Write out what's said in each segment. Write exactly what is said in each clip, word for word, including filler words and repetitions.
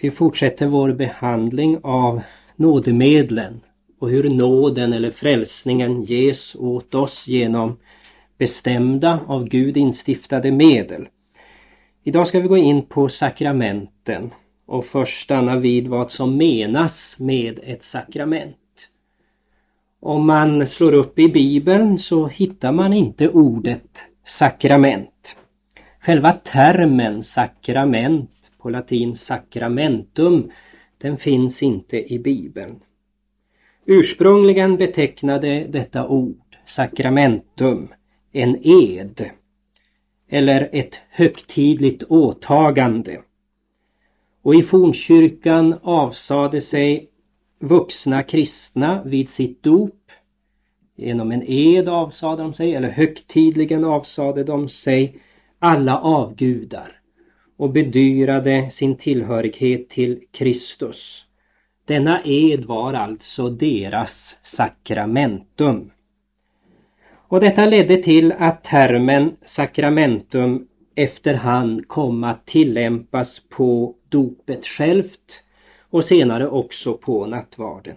Vi fortsätter vår behandling av nådemedlen och hur nåden eller frälsningen ges åt oss genom bestämda av Gud instiftade medel. Idag ska vi gå in på sakramenten och först stanna vid vad som menas med ett sakrament. Om man slår upp i Bibeln så hittar man inte ordet sakrament. Själva termen sakrament, på latin sacramentum, den finns inte i Bibeln. Ursprungligen betecknade detta ord, sakramentum, en ed eller ett högtidligt åtagande. Och i fornkyrkan avsade sig vuxna kristna vid sitt dop. Genom en ed avsade de sig, eller högtidligen avsade de sig, alla avgudar och bedyrade sin tillhörighet till Kristus. Denna ed var alltså deras sakramentum. Och detta ledde till att termen sakramentum efterhand kom att tillämpas på dopet självt och senare också på nattvarden.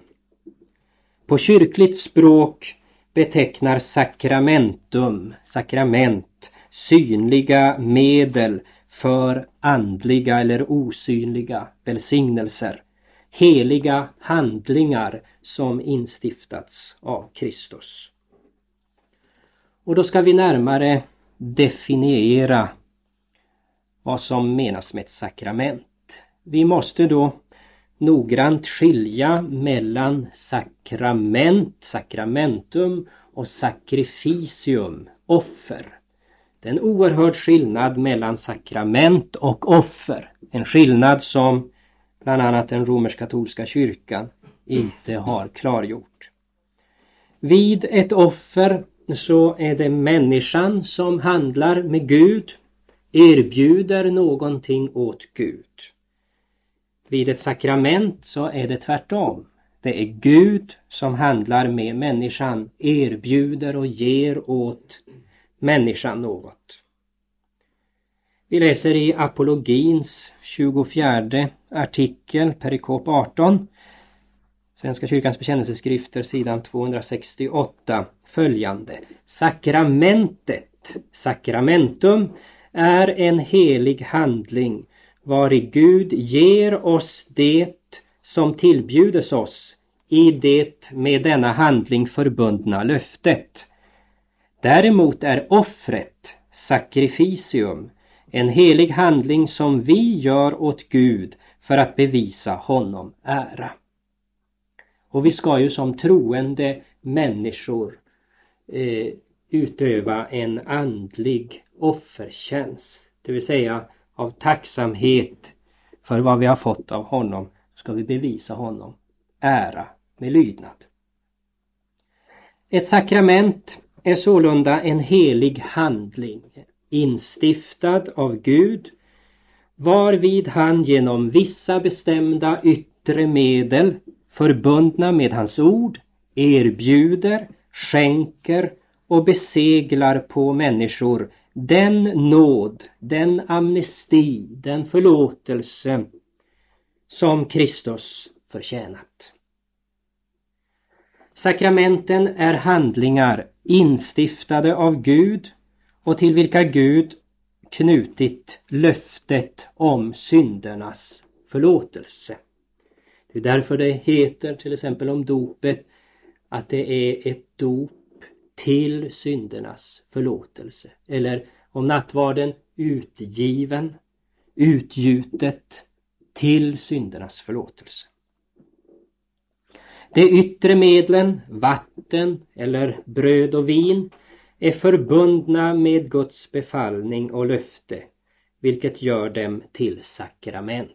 På kyrkligt språk betecknar sakramentum, sakrament, synliga medel för andliga eller osynliga välsignelser, heliga handlingar som instiftats av Kristus. Och då ska vi närmare definiera vad som menas med ett sakrament. Vi måste då noggrant skilja mellan sakrament, sakramentum, och sacrificium, offer. Det är en oerhörd skillnad mellan sakrament och offer. En skillnad som bland annat den romersk-katolska kyrkan inte har klargjort. Vid ett offer så är det människan som handlar med Gud, erbjuder någonting åt Gud. Vid ett sakrament så är det tvärtom. Det är Gud som handlar med människan, erbjuder och ger åt människan något. Vi läser i Apologins tjugofjärde artikel, perikop arton, Svenska kyrkans bekännelseskrifter, sidan tvåhundrasextioåtta, följande. Sakramentet, sakramentum, är en helig handling vari Gud ger oss det som tillbjudes oss i det med denna handling förbundna löftet. Däremot är offret, sacrificium, en helig handling som vi gör åt Gud för att bevisa honom ära. Och vi ska ju som troende människor eh, utöva en andlig offertjänst. Det vill säga av tacksamhet för vad vi har fått av honom ska vi bevisa honom ära med lydnad. Ett sakrament är sålunda en helig handling, instiftad av Gud, varvid han genom vissa bestämda yttre medel, förbundna med hans ord, erbjuder, skänker och beseglar på människor den nåd, den amnesti, den förlåtelse som Kristus förtjänat. Sakramenten är handlingar instiftade av Gud och till vilka Gud knutit löftet om syndernas förlåtelse. Det är därför det heter till exempel om dopet att det är ett dop till syndernas förlåtelse. Eller om nattvarden, utgiven, utgjutet till syndernas förlåtelse. De yttre medlen, vatten eller bröd och vin, är förbundna med Guds befallning och löfte, vilket gör dem till sakrament.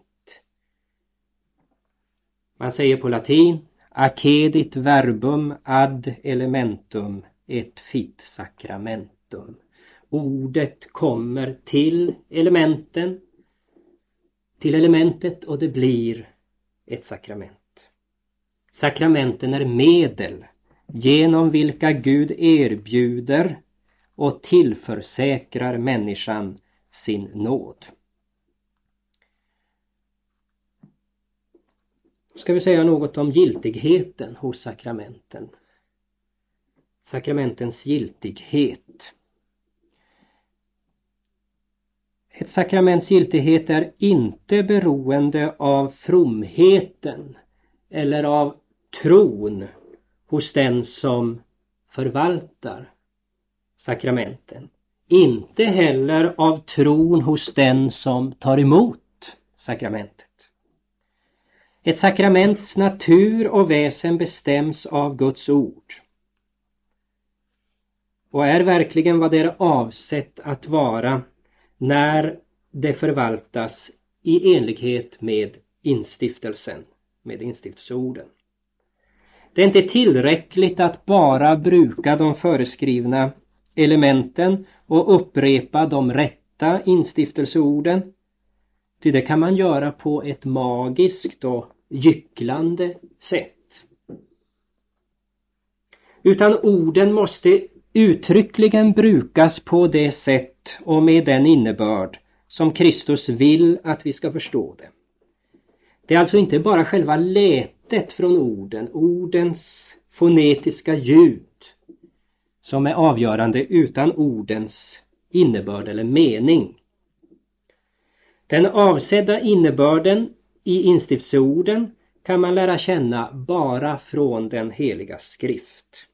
Man säger på latin, accedit verbum ad elementum et fit sacramentum. Ordet kommer till elementen, till elementet, och det blir ett sakrament. Sakramenten är medel genom vilka Gud erbjuder och tillförsäkrar människan sin nåd. ska vi säga något om giltigheten hos sakramenten. Sakramentens giltighet. Ett sakraments giltighet är inte beroende av fromheten eller av tron hos den som förvaltar sakramenten. Inte heller av tron hos den som tar emot sakramentet. Ett sakraments natur och väsen bestäms av Guds ord. Och är verkligen vad det är avsett att vara när det förvaltas i enlighet med instiftelsen, med instiftelseorden. Det är inte tillräckligt att bara bruka de föreskrivna elementen och upprepa de rätta instiftelseorden. Ty det kan man göra på ett magiskt och gycklande sätt. Utan orden måste uttryckligen brukas på det sätt och med den innebörd som Kristus vill att vi ska förstå det. Det är alltså inte bara själva lätet från orden, ordens fonetiska ljud som är avgörande utan ordens innebörd eller mening. Den avsedda innebörden i instiftsorden kan man lära känna bara från den heliga skrift.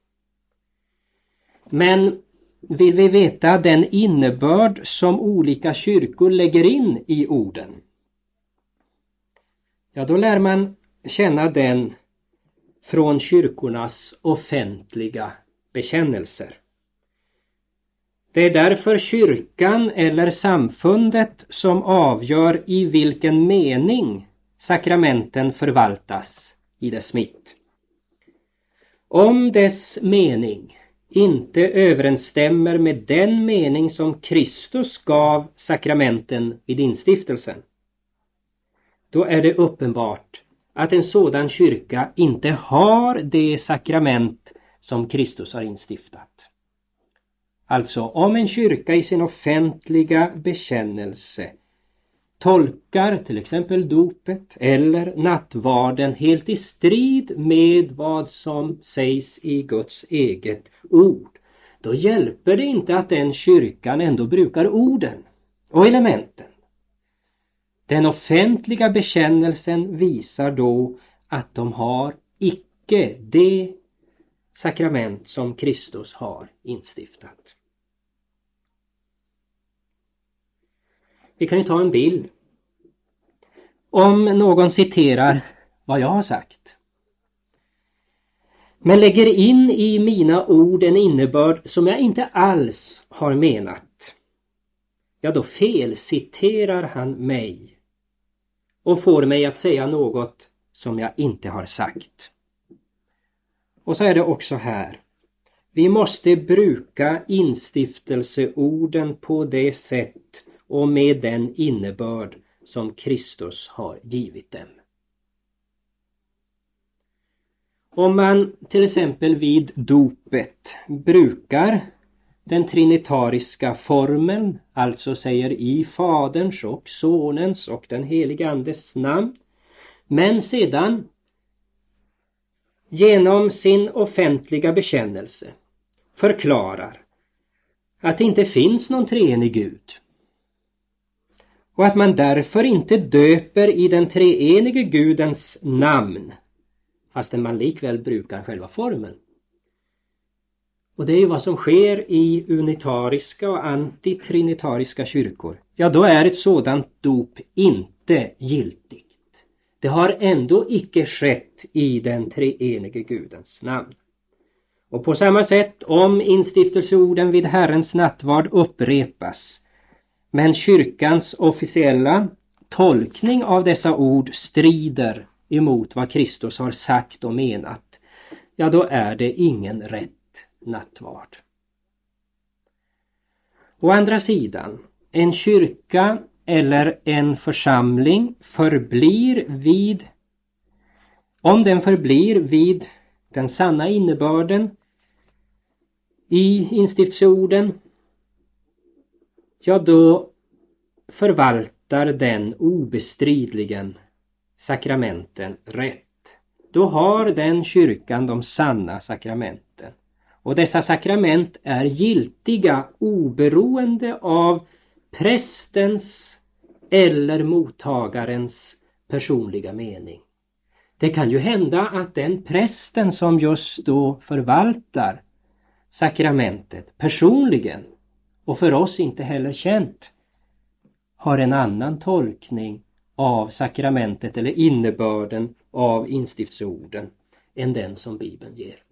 Men vill vi veta den innebörd som olika kyrkor lägger in i orden? Ja, då lär man känna den från kyrkornas offentliga bekännelser. Det är därför kyrkan eller samfundet som avgör i vilken mening sakramenten förvaltas i dess mitt. Om dess mening inte överensstämmer med den mening som Kristus gav sakramenten vid instiftelsen, då är det uppenbart att en sådan kyrka inte har det sakrament som Kristus har instiftat. Alltså, om en kyrka i sin offentliga bekännelse tolkar till exempel dopet eller nattvarden helt i strid med vad som sägs i Guds eget ord, då hjälper det inte att den kyrkan ändå brukar orden och elementen. Den offentliga bekännelsen visar då att de har icke det sakrament som Kristus har instiftat. Vi kan ju ta en bild. Om någon citerar vad jag har sagt, men lägger in i mina ord en innebörd som jag inte alls har menat, ja, då felciterar han mig och får mig att säga något som jag inte har sagt. Och så är det också här. Vi måste bruka instiftelseorden på det sätt och med den innebörd som Kristus har givit dem. Om man till exempel vid dopet brukar den trinitariska formeln, alltså säger i Faderns och Sonens och den helige Andes namn, men sedan genom sin offentliga bekännelse förklarar att det inte finns någon treenig Gud och att man därför inte döper i den treenige Gudens namn, fastän man likväl brukar själva formen. Och det är ju vad som sker i unitariska och antitrinitariska kyrkor. Ja, då är ett sådant dop inte giltigt. Det har ändå icke skett i den treenige Gudens namn. Och på samma sätt, om instiftelseorden vid Herrens nattvard upprepas, men kyrkans officiella tolkning av dessa ord strider emot vad Kristus har sagt och menat, ja, då är det ingen rätt nattvard. Å andra sidan, en kyrka eller en församling förblir vid, om den förblir vid den sanna innebörden i instiftsorden, ja, då förvaltar den obestridligen sakramenten rätt. då har den kyrkan de sanna sakramenten. Och dessa sakrament är giltiga oberoende av prästens eller mottagarens personliga mening. Det kan ju hända att den prästen som just då förvaltar sakramentet personligen, och för oss inte heller känt, har en annan tolkning av sakramentet eller innebörden av instiftsorden än den som Bibeln ger.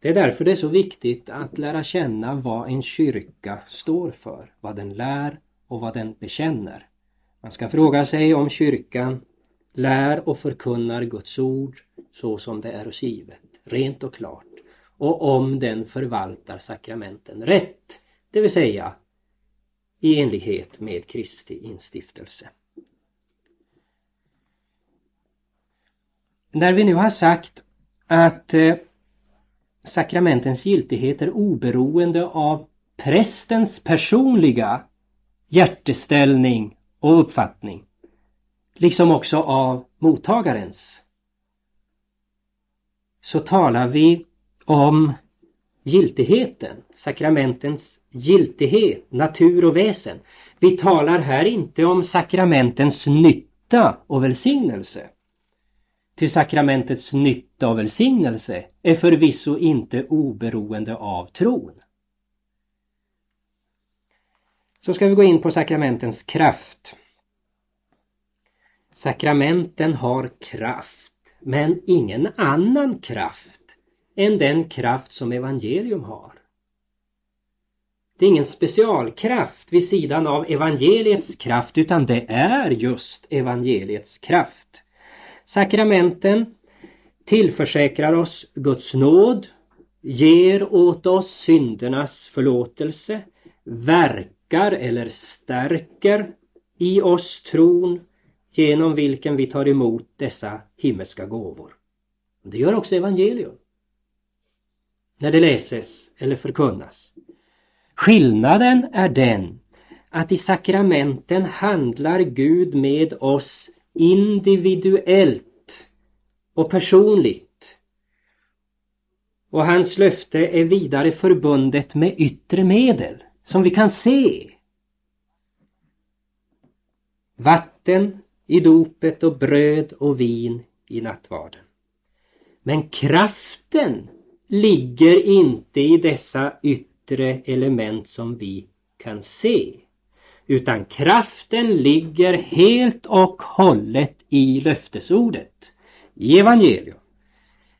Det är därför det är så viktigt att lära känna vad en kyrka står för, vad den lär och vad den bekänner. Man ska fråga sig om kyrkan lär och förkunnar Guds ord så som det är oss givet, rent och klart, och om den förvaltar sakramenten rätt, det vill säga i enlighet med Kristi instiftelse. När vi nu har sagt att sakramentens giltighet är oberoende av prästens personliga hjärteställning och uppfattning, liksom också av mottagarens, så talar vi om giltigheten, sakramentens giltighet, natur och väsen. Vi talar här inte om sakramentens nytta och välsignelse. Till sakramentets nytta och välsignelse är förvisso inte oberoende av tron. Så ska vi gå in på sakramentens kraft. Sakramenten har kraft, men ingen annan kraft än den kraft som evangelium har. Det är ingen specialkraft vid sidan av evangeliets kraft, utan det är just evangeliets kraft. Sakramenten tillförsäkrar oss Guds nåd, ger åt oss syndernas förlåtelse, verkar eller stärker i oss tron genom vilken vi tar emot dessa himmelska gåvor. Det gör också evangelium när det läses eller förkunnas. Skillnaden är den att i sakramenten handlar Gud med oss individuellt och personligt. Och hans löfte är vidare förbundet med yttre medel som vi kan se. Vatten i dopet och bröd och vin i nattvarden. Men kraften ligger inte i dessa yttre element som vi kan se, utan kraften ligger helt och hållet i löftesordet, i evangelium.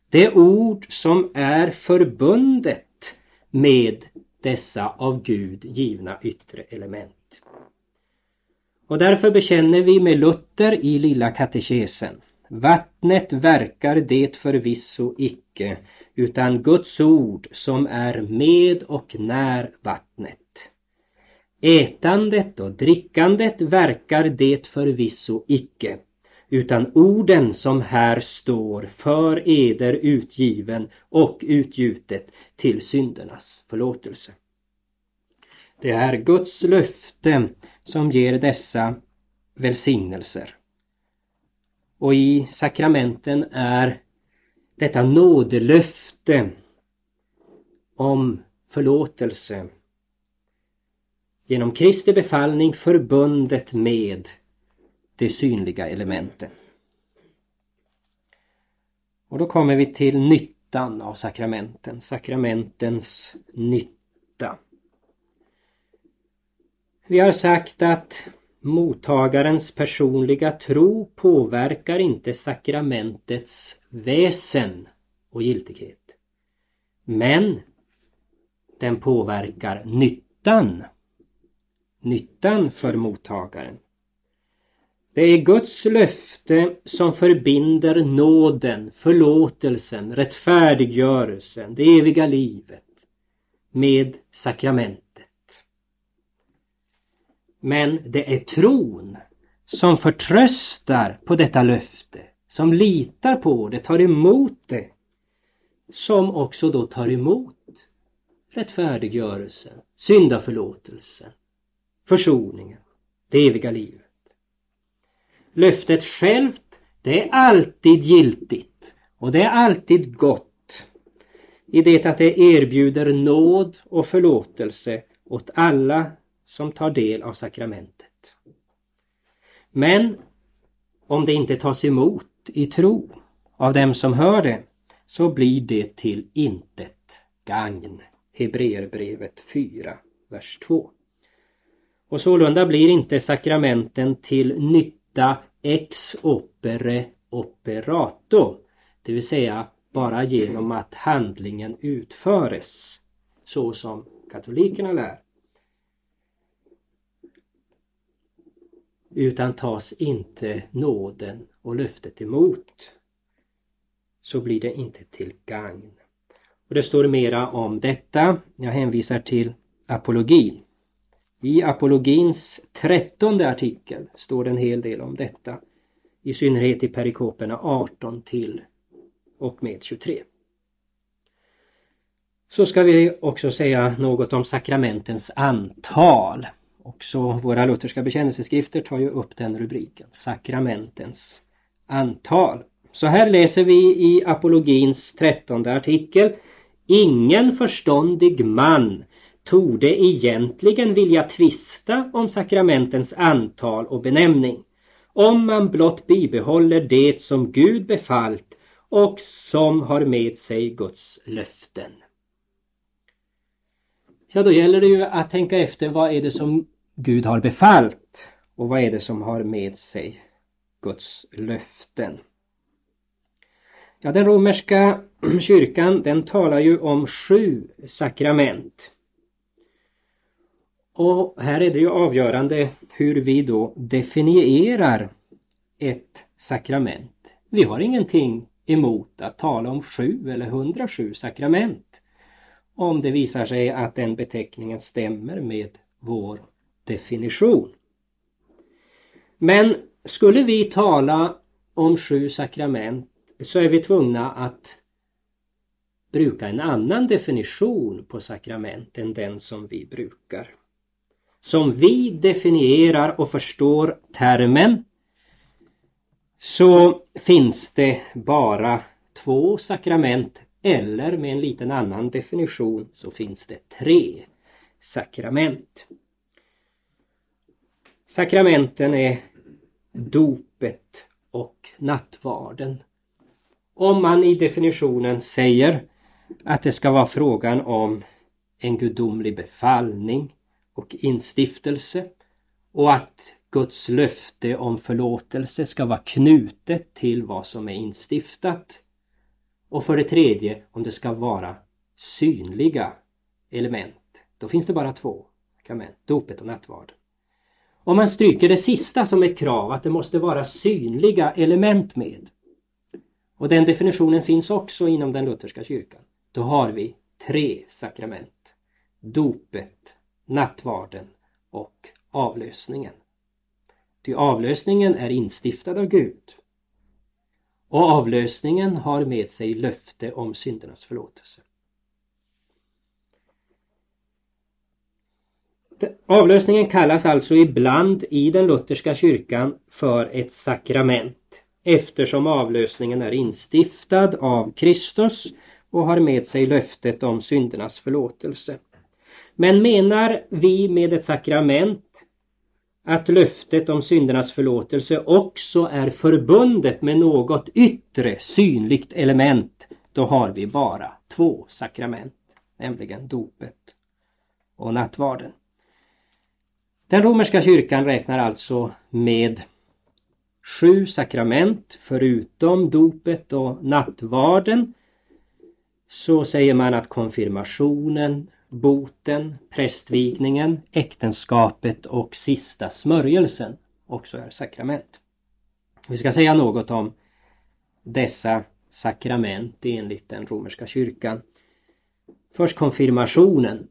Det ord som är förbundet med dessa av Gud givna yttre element. Och därför bekänner vi med Luther i lilla katekesen: vattnet verkar det förvisso icke, utan Guds ord som är med och när vattnet. Ätandet och drickandet verkar det förvisso icke, utan orden som här står för eder utgiven och utgjutet till syndernas förlåtelse. Det är Guds löfte som ger dessa välsignelser. Och i sakramenten är detta nådelöfte om förlåtelse genom Kristi befallning förbundet med de synliga elementen. Och då kommer vi till nyttan av sakramenten, sakramentens nytta. Vi har sagt att mottagarens personliga tro påverkar inte sakramentets väsen och giltighet, men den påverkar nyttan. Nyttan för mottagaren. Det är Guds löfte som förbinder nåden, förlåtelsen, rättfärdiggörelsen, det eviga livet med sakramentet. Men det är tron som förtröstar på detta löfte, som litar på det, tar emot det, som också då tar emot rättfärdiggörelsen, syndaförlåtelsen, försoningen, det eviga livet. Löftet självt Det är alltid giltigt och det är alltid gott i det att det erbjuder nåd och förlåtelse åt alla som tar del av sakramentet. Men om det inte tas emot i tro av dem som hör det, så blir det till intet gagn. Hebreerbrevet fyra, vers två. Och sålunda blir inte sakramenten till nytta ex opere operato, det vill säga bara genom att handlingen utföres, så som katolikerna lär. Utan tas inte nåden och löftet emot, så blir det inte till gagn. Och det står mera om detta. Jag hänvisar till apologin. I apologins trettonde artikel står det en hel del om detta, i synnerhet i perikoperna arton till och med tjugotre. Så ska vi också säga något om sakramentens antal. Också våra lutherska bekännelseskrifter tar ju upp den rubriken, sakramentens antal. Så här läser vi i apologins trettonde artikel. Ingen förståndig man torde egentligen vilja tvista om sakramentens antal och benämning, om man blott bibehåller det som Gud befallt och som har med sig Guds löften. Ja, då gäller det ju att tänka efter, vad är det som Gud har befallt och vad är det som har med sig Guds löften. Ja, den romerska kyrkan, den talar ju om sju sakrament. Och här är det ju avgörande hur vi då definierar ett sakrament. Vi har ingenting emot att tala om sju eller hundrasju sakrament, om det visar sig att den beteckningen stämmer med vår definition. Men skulle vi tala om sju sakrament, så är vi tvungna att bruka en annan definition på sakrament än den som vi brukar. Som vi definierar och förstår termen, så finns det bara två sakrament, eller med en liten annan definition så finns det tre sakrament. Sakramenten är dopet och nattvarden. Om man i definitionen säger att det ska vara frågan om en gudomlig befallning och instiftelse, och att Guds löfte om förlåtelse ska vara knutet till vad som är instiftat, och för det tredje om det ska vara synliga element, då finns det bara två sakrament, dopet och nattvarden. Om man stryker det sista som ett krav, att det måste vara synliga element med, och den definitionen finns också inom den lutherska kyrkan, då har vi tre sakrament: dopet, nattvarden och avlösningen. Ty avlösningen är instiftad av Gud, och avlösningen har med sig löfte om syndernas förlåtelse. Avlösningen kallas alltså ibland i den lutherska kyrkan för ett sakrament, eftersom avlösningen är instiftad av Kristus och har med sig löftet om syndernas förlåtelse. Men menar vi med ett sakrament att löftet om syndernas förlåtelse också är förbundet med något yttre synligt element, då har vi bara två sakrament, nämligen dopet och nattvarden. Den romerska kyrkan räknar alltså med sju sakrament förutom dopet och nattvarden. Så säger man att konfirmationen, boten, prästvigningen, äktenskapet och sista smörjelsen också är sakrament. Vi ska säga något om dessa sakrament enligt den romerska kyrkan. Först konfirmationen.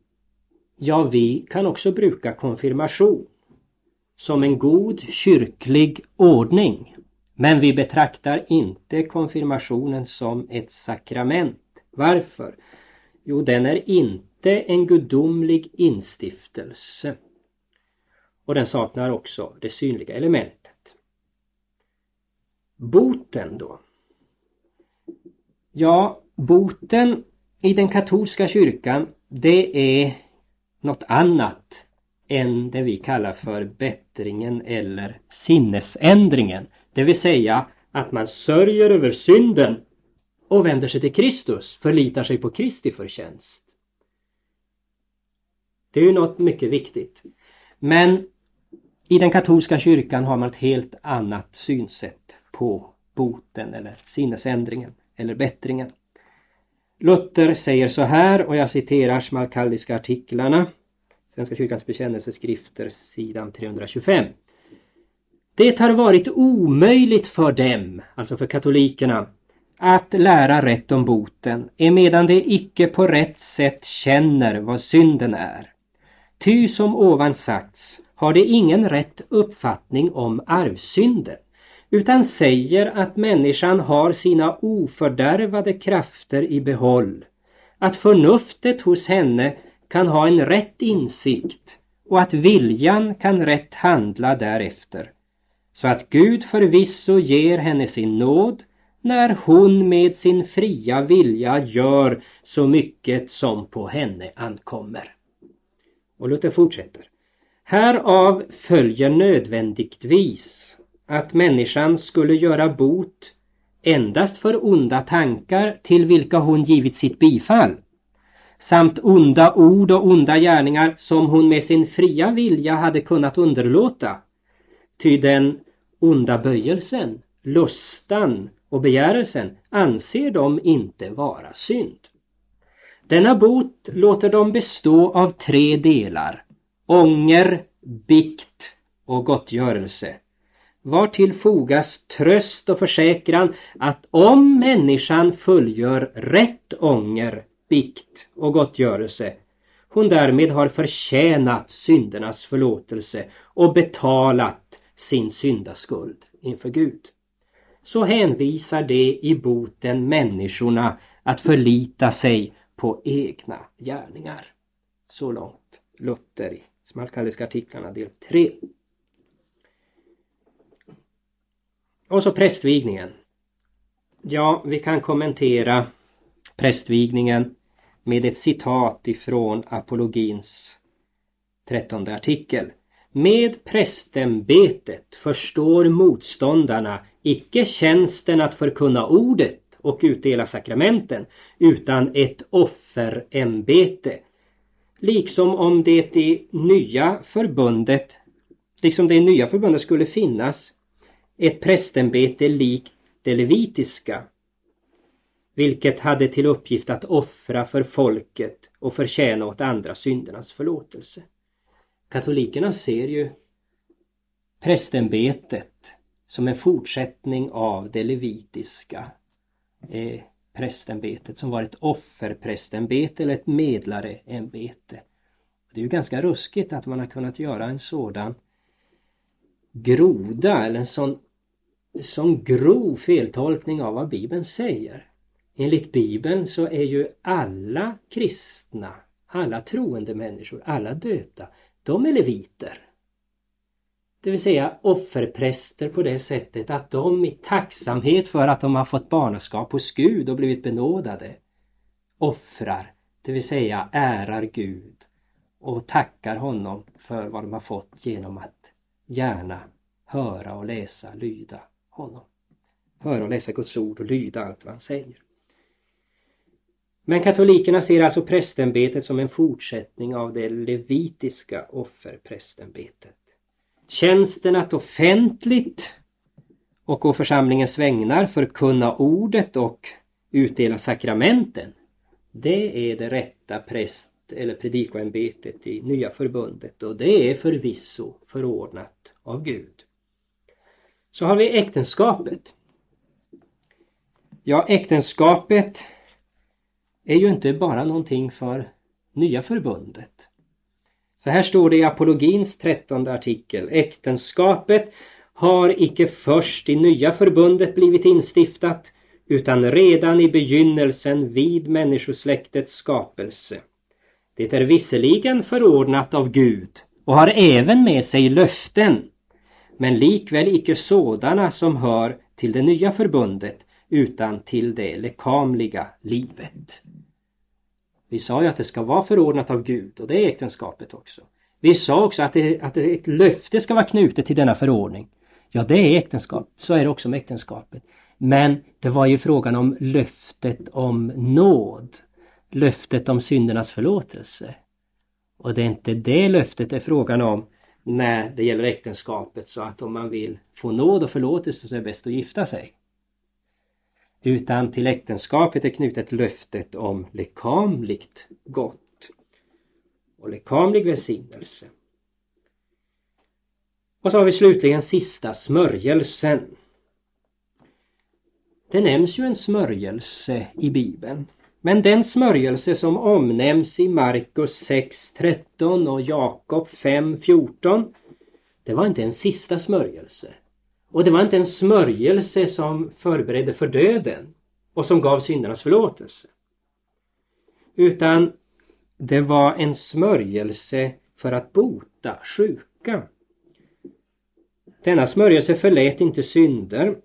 Ja, vi kan också bruka konfirmation som en god kyrklig ordning, men vi betraktar inte konfirmationen som ett sakrament. Varför? Jo, den är inte en gudomlig instiftelse, och den saknar också det synliga elementet. boten då? Ja, boten i den katolska kyrkan, det är något annat än det vi kallar för bättringen eller sinnesändringen. Det vill säga att man sörjer över synden och vänder sig till Kristus, förlitar sig på Kristi förtjänst. Det är ju något mycket viktigt. Men i den katolska kyrkan har man ett helt annat synsätt på boten eller sinnesändringen eller bättringen. Luther säger så här, och jag citerar Schmalkaldiska artiklarna, Svenska kyrkans bekännelseskrifter, sidan tre hundra tjugofem. Det har varit omöjligt för dem, alltså för katolikerna, att lära rätt om boten, emedan de icke på rätt sätt känner vad synden är. Ty som ovan sagts har de ingen rätt uppfattning om arvsynden, utan säger att människan har sina ofördärvade krafter i behåll, att förnuftet hos henne kan ha en rätt insikt och att viljan kan rätt handla därefter, så att Gud förvisso ger henne sin nåd när hon med sin fria vilja gör så mycket som på henne ankommer. Och Luther fortsätter. Härav följer nödvändigtvis att människan skulle göra bot endast för onda tankar till vilka hon givit sitt bifall, samt onda ord och onda gärningar som hon med sin fria vilja hade kunnat underlåta. Ty den onda böjelsen, lustan och begärelsen anser de inte vara synd. Denna bot låter de bestå av tre delar: ånger, bikt och gottgörelse. Vartill fogas tröst och försäkran att om människan fullgör rätt ånger, bikt och gottgörelse, hon därmed har förtjänat syndernas förlåtelse och betalat sin syndaskuld inför Gud. Så hänvisar det i boten människorna att förlita sig på egna gärningar. Så långt Luther i Schmalkaldiska artiklarna del tre. Och så prästvigningen. Ja, vi kan kommentera prästvigningen med ett citat ifrån apologins trettonde artikel. Med prästämbetet förstår motståndarna icke tjänsten att förkunna ordet och utdela sakramenten, utan ett offerämbete. Liksom om det i nya förbundet, liksom det i nya förbundet skulle finnas ett prästämbete likt det levitiska, vilket hade till uppgift att offra för folket och förtjäna åt andra syndernas förlåtelse. Katolikerna ser ju prästämbetet som en fortsättning av det levitiska eh, prästämbetet som var ett offerprästämbete eller ett medlareämbete. Det är ju ganska ruskigt att man har kunnat göra en sådan groda eller en sån, sån grov feltolkning av vad Bibeln säger. Enligt Bibeln så är ju alla kristna, alla troende människor, alla döpta, de är leviter. Det vill säga offerpräster på det sättet att de i tacksamhet för att de har fått barnaskap hos Gud och blivit benådade offrar, det vill säga ärar Gud och tackar honom för vad de har fått genom att gärna höra och läsa, lyda honom. Höra och läsa Guds ord och lyda allt vad han säger. Men katolikerna ser alltså prästämbetet som en fortsättning av det levitiska offerprästämbetet. Tjänsten att offentligt och på församlingens vägnar förkunna ordet och utdela sakramenten, det är det rätta präst eller predikoämbetet i nya förbundet, och det är förvisso förordnat av Gud. Så har vi äktenskapet. Ja, äktenskapet är ju inte bara någonting för nya förbundet. Så här står det i apologins trettonde artikel. Äktenskapet har icke först i nya förbundet blivit instiftat, utan redan i begynnelsen vid människosläktets skapelse. Det är visserligen förordnat av Gud och har även med sig löften, men likväl icke sådana som hör till det nya förbundet utan till det lekamliga livet. Vi sa ju att det ska vara förordnat av Gud, och det är äktenskapet också. Vi sa också att, det, att det, ett löfte ska vara knutet till denna förordning. Ja, det är äktenskap. Så är det också med äktenskapet. Men det var ju frågan om löftet om nåd. Löftet om syndernas förlåtelse. Och det är inte det löftet det är frågan om när det gäller äktenskapet. Så att om man vill få nåd och förlåtelse så är det bäst att gifta sig. Utan till äktenskapet är knutet löftet om lekamligt gott. Och lekamlig välsignelse. Och så har vi slutligen sista smörjelsen. Det nämns ju en smörjelse i Bibeln. Men den smörjelse som omnämns i Markus sex tretton och Jakob fem fjorton, det var inte en sista smörjelse. Och det var inte en smörjelse som förberedde för döden och som gav syndernas förlåtelse. Utan det var en smörjelse för att bota sjuka. Denna smörjelse förlät inte synder.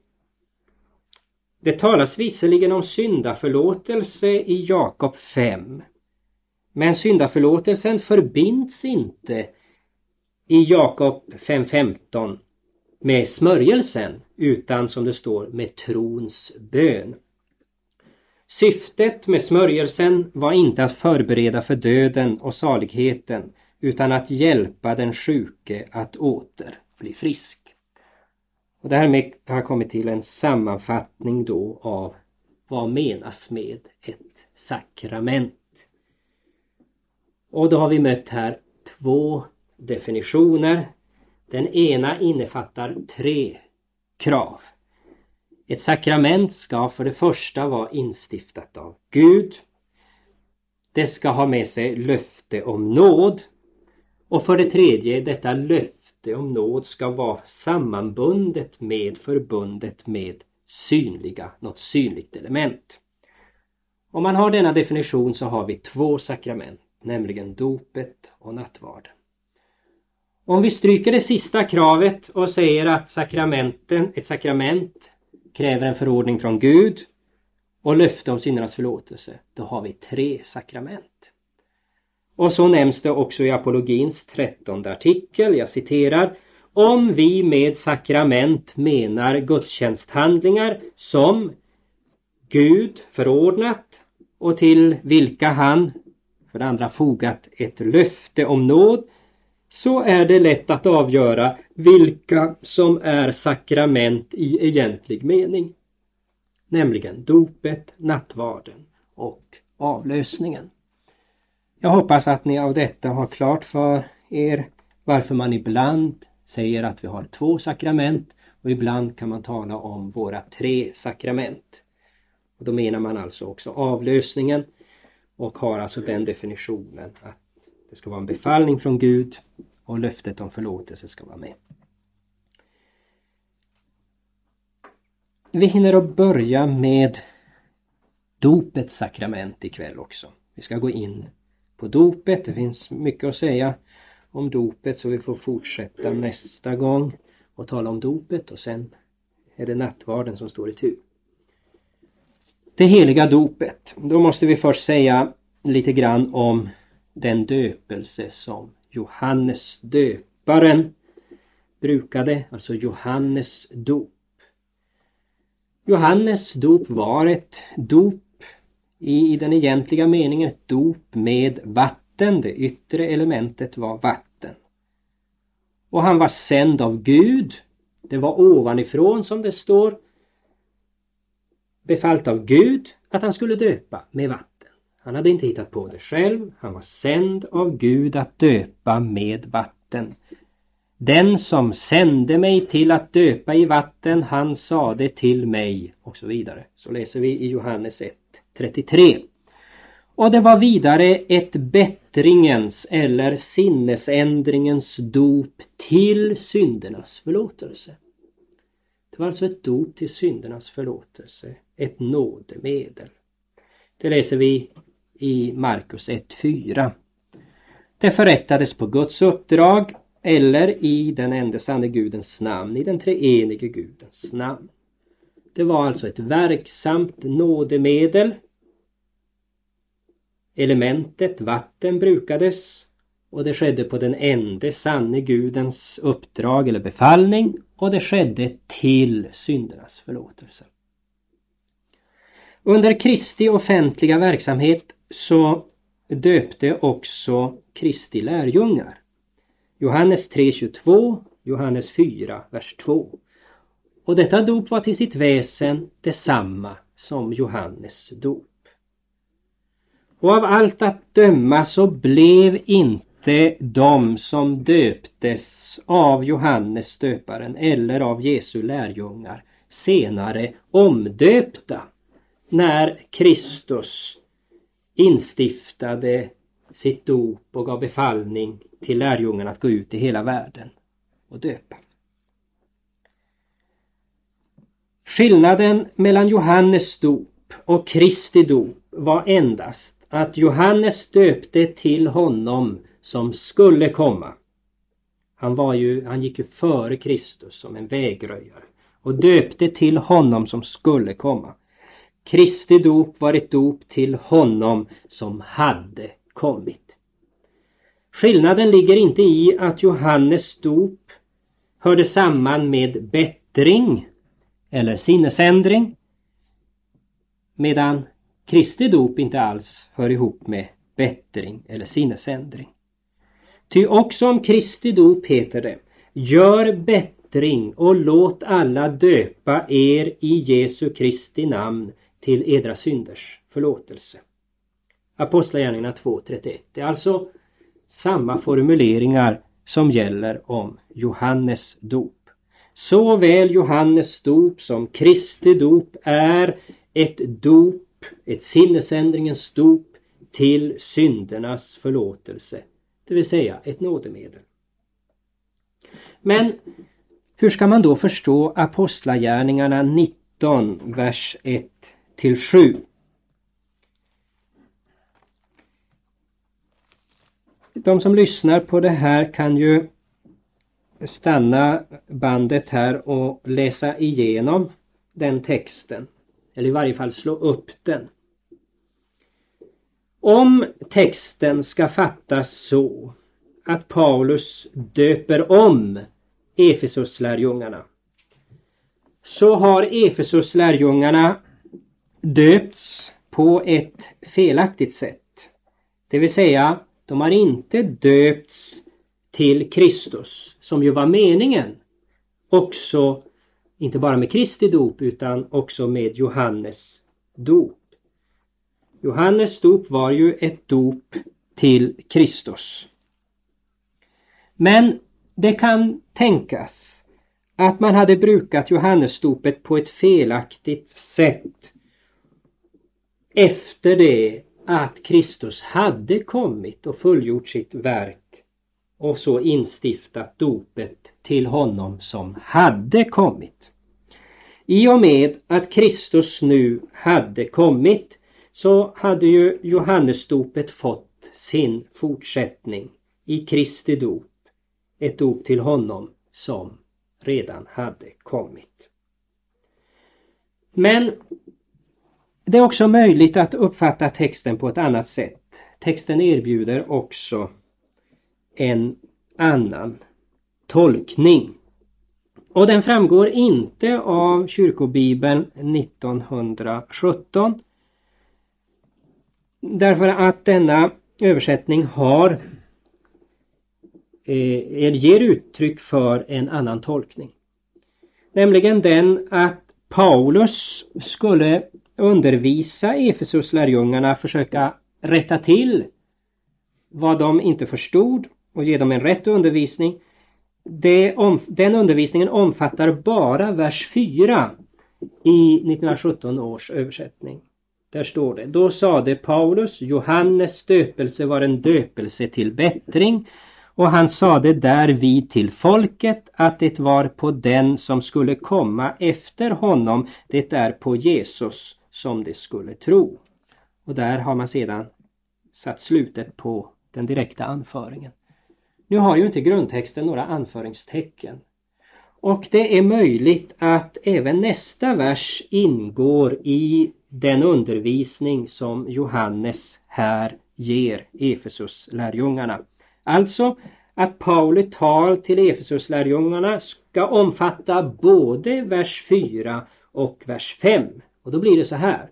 Det talas visserligen om syndaförlåtelse i Jakob fem. Men syndaförlåtelsen förbinds inte i Jakob fem femton med smörjelsen, utan som det står med trons bön. Syftet med smörjelsen var inte att förbereda för döden och saligheten, utan att hjälpa den sjuke att åter bli frisk. Och därmed har jag kommit till en sammanfattning då av vad menas med ett sakrament. Och då har vi mött här två definitioner. Den ena innefattar tre krav. Ett sakrament ska för det första vara instiftat av Gud. Det ska ha med sig löfte om nåd. Och för det tredje, detta löfte om nåd ska vara sammanbundet med förbundet med synliga, något synligt element. Om man har denna definition så har vi två sakrament, nämligen dopet och nattvarden. Om vi stryker det sista kravet och säger att sakramenten, ett sakrament kräver en förordning från Gud och löfte om syndernas förlåtelse, då har vi tre sakrament. Och så nämns det också i apologins trettonde artikel, jag citerar: om vi med sakrament menar gudstjänsthandlingar som Gud förordnat och till vilka han för det andra fogat ett löfte om nåd, så är det lätt att avgöra vilka som är sakrament i egentlig mening, nämligen dopet, nattvarden och avlösningen. Jag hoppas att ni av detta har klart för er varför man ibland säger att vi har två sakrament och ibland kan man tala om våra tre sakrament. Och då menar man alltså också avlösningen och har alltså den definitionen att det ska vara en befallning från Gud och löftet om förlåtelse ska vara med. Vi hinner att börja med dopets sakrament ikväll också. Vi ska gå in på dopet. Det finns mycket att säga om dopet så vi får fortsätta nästa gång och tala om dopet, och sen är det nattvarden som står i tur. Det heliga dopet. Då måste vi först säga lite grann om den döpelse som Johannes döparen brukade, alltså Johannes dop. Johannes dop var ett dop i den egentliga meningen, ett dop med vatten. Det yttre elementet var vatten. Och han var sänd av Gud. Det var ovanifrån som det står, befallt av Gud att han skulle döpa med vatten. Han hade inte hittat på det själv. Han var sänd av Gud att döpa med vatten. Den som sände mig till att döpa i vatten, han sa det till mig, och så vidare. Så läser vi i Johannes ett trettiotre. Och det var vidare ett bättringens eller sinnesändringens dop till syndernas förlåtelse. Det var alltså ett dop till syndernas förlåtelse, ett nådemedel. Det läser vi i Markus ett fyra. Det förrättades på Guds uppdrag eller i den enda sanne Gudens namn, i den treenige Gudens namn. Det var alltså ett verksamt nådemedel. Elementet vatten brukades och det skedde på den ende sanne Gudens uppdrag eller befallning, och det skedde till syndernas förlåtelse. Under Kristi offentliga verksamhet så döpte också Kristi lärjungar. Johannes tre tjugotvå, Johannes fyra, vers två. Och detta dop var till sitt väsen detsamma som Johannes dop. Och av allt att döma så blev inte de som döptes av Johannes döparen eller av Jesu lärjungar senare omdöpta när Kristus instiftade sitt dop och gav befallning till lärjungarna att gå ut i hela världen och döpa. Skillnaden mellan Johannes dop och Kristi dop var endast att Johannes döpte till honom som skulle komma. Han, var ju, han gick ju före Kristus som en vägröjare och döpte till honom som skulle komma. Kristi dop var ett dop till honom som hade kommit. Skillnaden ligger inte i att Johannes dop hörde samman med bättring eller sinnesändring, medan Kristi dop inte alls hör ihop med bättring eller sinnesändring. Ty också om Kristi dop heter det: gör bättring och låt alla döpa er i Jesu Kristi namn till edra synders förlåtelse. Apostlagärningarna två trettioett. Det är alltså samma formuleringar som gäller om Johannes dop. Såväl Johannes dop som Kristi dop är ett dop, ett sinnesändringens dop till syndernas förlåtelse, det vill säga ett nådemedel. Men hur ska man då förstå Apostlagärningarna nitton, vers ett till sju? De som lyssnar på det här kan ju stanna bandet här och läsa igenom den texten, eller i varje fall slå upp den. Om texten ska fattas så att Paulus döper om Efesus-lärjungarna, så har Efesus-lärjungarna döpts på ett felaktigt sätt. Det vill säga, de har inte döpts till Kristus, som ju var meningen också, inte bara med Kristi dop utan också med Johannes dop. Johannes dop var ju ett dop till Kristus. Men det kan tänkas att man hade brukat Johannes dopet på ett felaktigt sätt efter det att Kristus hade kommit och fullgjort sitt verk och så instiftat dopet till honom som hade kommit. I och med att Kristus nu hade kommit så hade ju Johannesdopet fått sin fortsättning i Kristi dop, ett dop till honom som redan hade kommit. Men det är också möjligt att uppfatta texten på ett annat sätt. Texten erbjuder också en annan tolkning. Och den framgår inte av kyrkobibeln nittonhundrasjutton. Därför att denna översättning har eh, ger uttryck för en annan tolkning. Nämligen den att Paulus skulle undervisa Efesus-lärjungarna, försöka rätta till vad de inte förstod och ge dem en rätt undervisning. Det om, den undervisningen omfattar bara vers fyra i nittonhundrasjutton års översättning. Där står det: då sade Paulus, Johannes döpelse var en döpelse till bättring, och han sade där vid till folket att det var på den som skulle komma efter honom, det är på Jesus som det skulle tro. Och där har man sedan satt slutet på den direkta anföringen. Nu har ju inte grundtexten några anföringstecken. Och det är möjligt att även nästa vers ingår i den undervisning som Johannes här ger Efesus-lärjungarna. Alltså att Paulus tal till Efesus-lärjungarna ska omfatta både vers fyra och vers fem. Och då blir det så här.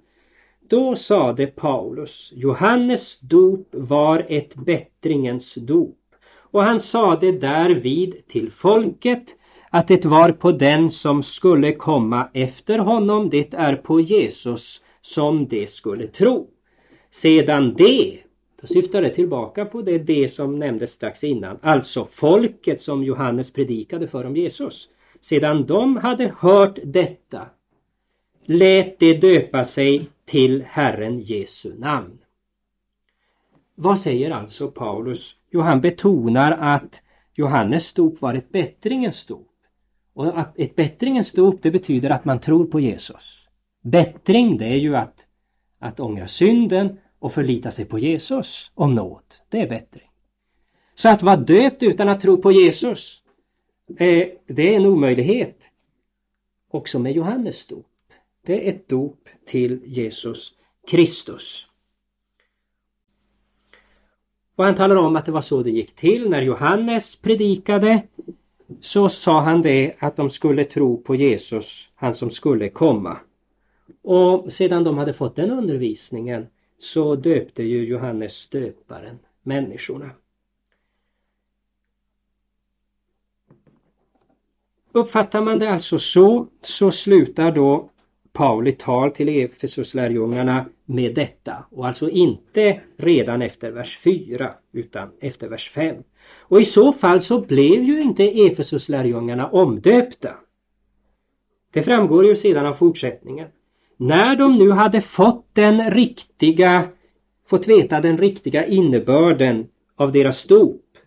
Då sade Paulus, Johannes dop var ett bättringens dop. Och han sade därvid till folket att det var på den som skulle komma efter honom, det är på Jesus som det skulle tro. Sedan det, då syftar det tillbaka på det, det som nämndes strax innan, alltså folket som Johannes predikade för om Jesus. Sedan de hade hört detta, lät det döpa sig till Herren Jesu namn. Vad säger alltså Paulus? Jo, han betonar att Johannes dop var ett bättringens dop. Och att ett bättringens dop, det betyder att man tror på Jesus. Bättring, det är ju att, att ångra synden och förlita sig på Jesus om nåd. Det är bättring. Så att vara döpt utan att tro på Jesus, eh, det är en omöjlighet. Också med Johannes dop. Det är ett dop till Jesus Kristus. Och han talar om att det var så det gick till när Johannes predikade. Så sa han det att de skulle tro på Jesus, han som skulle komma. Och sedan de hade fått den undervisningen så döpte ju Johannes döparen människorna. Uppfattar man det alltså så, så slutar då Pauli tal till Efesus-lärjungarna med detta. Och alltså inte redan efter vers fyra utan efter vers fem. Och i så fall så blev ju inte Efesus-lärjungarna omdöpta. Det framgår ju sedan av fortsättningen. När de nu hade fått den riktiga, fått veta den riktiga innebörden av deras dop,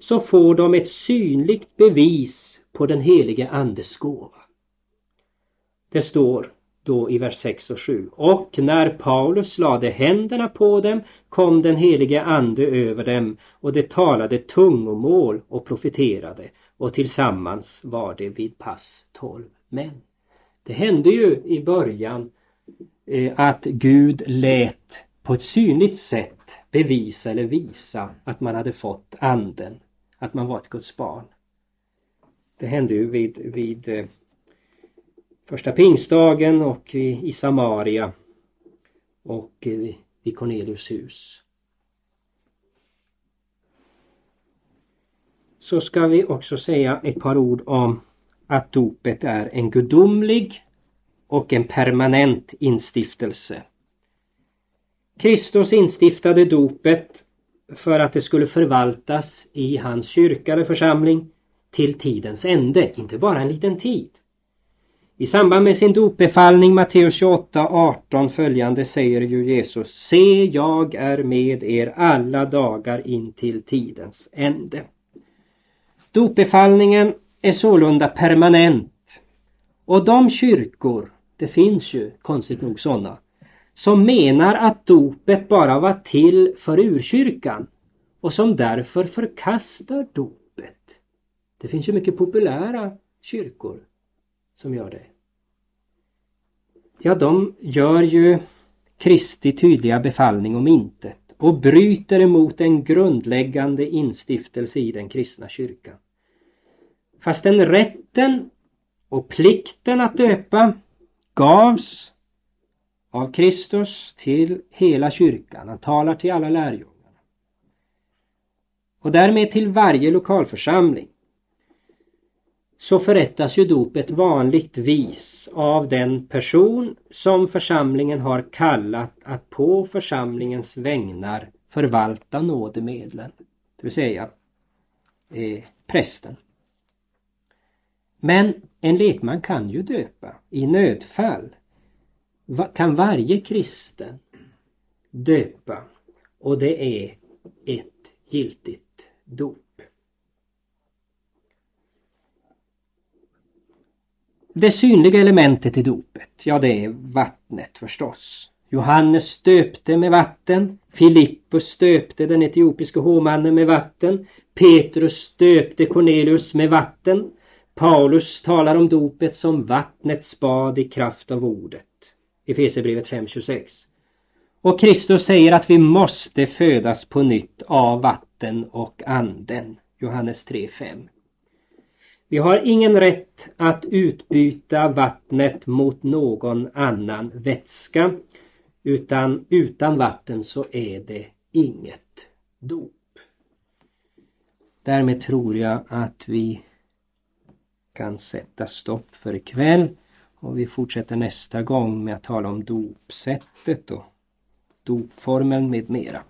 så får de ett synligt bevis på den helige andes gåva. Det står då i vers sex och sju. Och när Paulus lade händerna på dem kom den helige ande över dem och de talade tungomål och profeterade. Och tillsammans var det vid pass tolv män. Det hände ju i början eh, att Gud lät på ett synligt sätt bevisa eller visa att man hade fått anden. Att man var ett Guds barn. Det hände ju vid... vid eh, Första pingstdagen och i Samaria och i Cornelius hus. Så ska vi också säga ett par ord om att dopet är en gudomlig och en permanent instiftelse. Kristus instiftade dopet för att det skulle förvaltas i hans kyrka eller församling till tidens ände, inte bara en liten tid. I samband med sin dopbefallning, Matteus tjugoåtta arton följande, säger ju Jesus: Se, jag är med er alla dagar in till tidens ände. Dopbefallningen är sålunda permanent. Och de kyrkor, det finns ju konstigt nog sådana, som menar att dopet bara var till för urkyrkan och som därför förkastar dopet. Det finns ju mycket populära kyrkor som gör det. Ja, de gör ju Kristi tydliga befallning om intet och bryter emot en grundläggande instiftelse i den kristna kyrkan. Fastän rätten och plikten att döpa gavs av Kristus till hela kyrkan. Han talar till alla lärjungarna. Och därmed till varje lokalförsamling. Så förrättas ju dopet vanligtvis av den person som församlingen har kallat att på församlingens vägnar förvalta nådemedlen, det vill säga eh, prästen. Men en lekman kan ju döpa. I nödfall kan varje kristen döpa, och det är ett giltigt dop. Det synliga elementet i dopet, ja det är vattnet förstås. Johannes döpte med vatten, Filippus döpte den etiopiske hovmannen med vatten, Petrus döpte Cornelius med vatten, Paulus talar om dopet som vattnets bad i kraft av ordet. Efesierbrevet fem tjugosex. Och Kristus säger att vi måste födas på nytt av vatten och anden. Johannes tre fem. Vi har ingen rätt att utbyta vattnet mot någon annan vätska, utan utan vatten så är det inget dop. Därmed tror jag att vi kan sätta stopp för ikväll, och vi fortsätter nästa gång med att tala om dopsättet och dopformen med mera.